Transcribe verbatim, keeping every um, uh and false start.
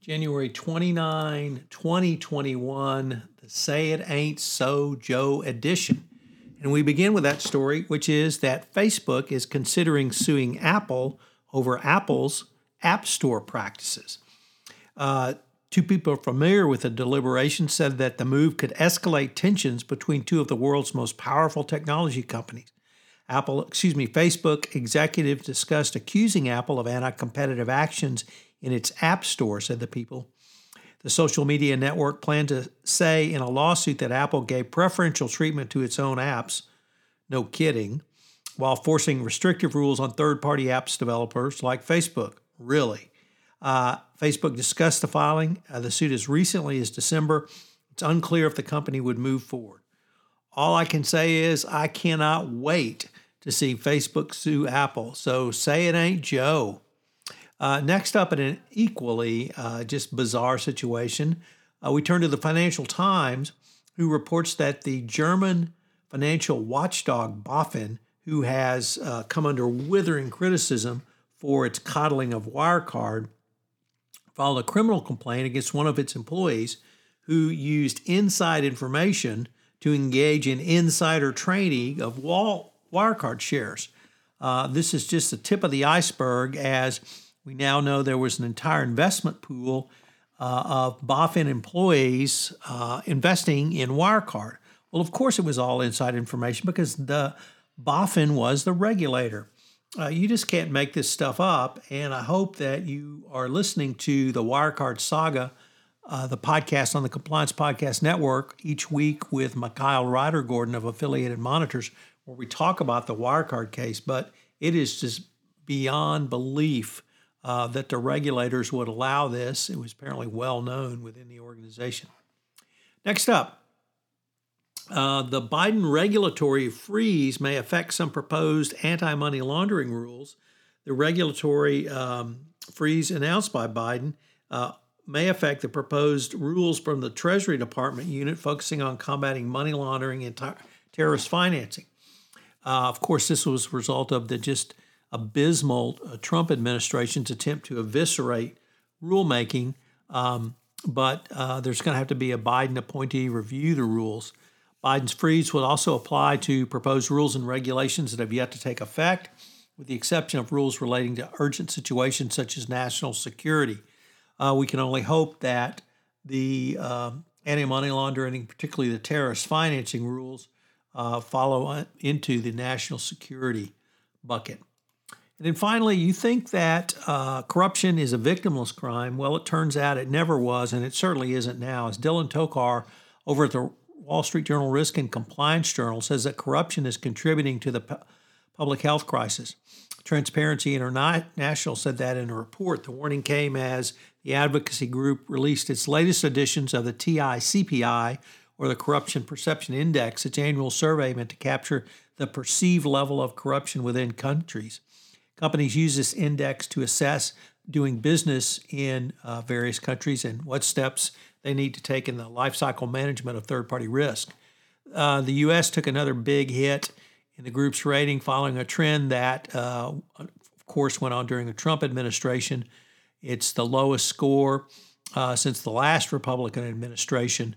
January twenty-ninth, twenty twenty-one, the Say It Ain't So Joe edition. And we begin with that story, which is that Facebook is considering suing Apple over Apple's App Store practices. Uh, two people familiar with the deliberation said that the move could escalate tensions between two of the world's most powerful technology companies. Apple, excuse me, Facebook executives discussed accusing Apple of anti-competitive actions in its app store, said the people. The social media network planned to say in a lawsuit that Apple gave preferential treatment to its own apps, no kidding, while forcing restrictive rules on third-party apps developers like Facebook. Really? Uh, Facebook discussed the filing, uh, the suit as recently as December. It's unclear if the company would move forward. All I can say is I cannot wait to see Facebook sue Apple. So say it ain't Joe. Uh, next up, in an equally uh, just bizarre situation, uh, we turn to the Financial Times, who reports that the German financial watchdog BaFin, who has uh, come under withering criticism for its coddling of Wirecard, filed a criminal complaint against one of its employees who used inside information to engage in insider trading of Wall- Wirecard shares. Uh, this is just the tip of the iceberg, as we now know there was an entire investment pool uh, of BaFin employees uh, investing in Wirecard. Well, of course it was all inside information because the BaFin was the regulator. Uh, you just can't make this stuff up, and I hope that you are listening to the Wirecard Saga, uh, the podcast on the Compliance Podcast Network, each week with Mikhail Ryder Gordon of Affiliated Monitors, where we talk about the Wirecard case, but it is just beyond belief Uh, that the regulators would allow this. It was apparently well known within the organization. Next up, uh, the Biden regulatory freeze may affect some proposed anti-money laundering rules. The regulatory um, freeze announced by Biden uh, may affect the proposed rules from the Treasury Department unit focusing on combating money laundering and t- terrorist financing. Uh, of course, this was a result of the just abysmal uh, Trump administration's attempt to eviscerate rulemaking, um, but uh, there's going to have to be a Biden appointee review the rules. Biden's freeze would also apply to proposed rules and regulations that have yet to take effect, with the exception of rules relating to urgent situations such as national security. Uh, we can only hope that the uh, anti-money laundering, particularly the terrorist financing rules, uh, follow into the national security bucket. And then finally, you think that uh, corruption is a victimless crime. Well, it turns out it never was, and it certainly isn't now. As Dylan Tokar over at the Wall Street Journal Risk and Compliance Journal says that corruption is contributing to the pu- public health crisis. Transparency International said that in a report. The warning came as the advocacy group released its latest editions of the T I C P I, or the Corruption Perception Index, its annual survey meant to capture the perceived level of corruption within countries. Companies use this index to assess doing business in uh, various countries and what steps they need to take in the lifecycle management of third-party risk. Uh, the U S took another big hit in the group's rating following a trend that, uh, of course, went on during the Trump administration. It's the lowest score uh, since the last Republican administration.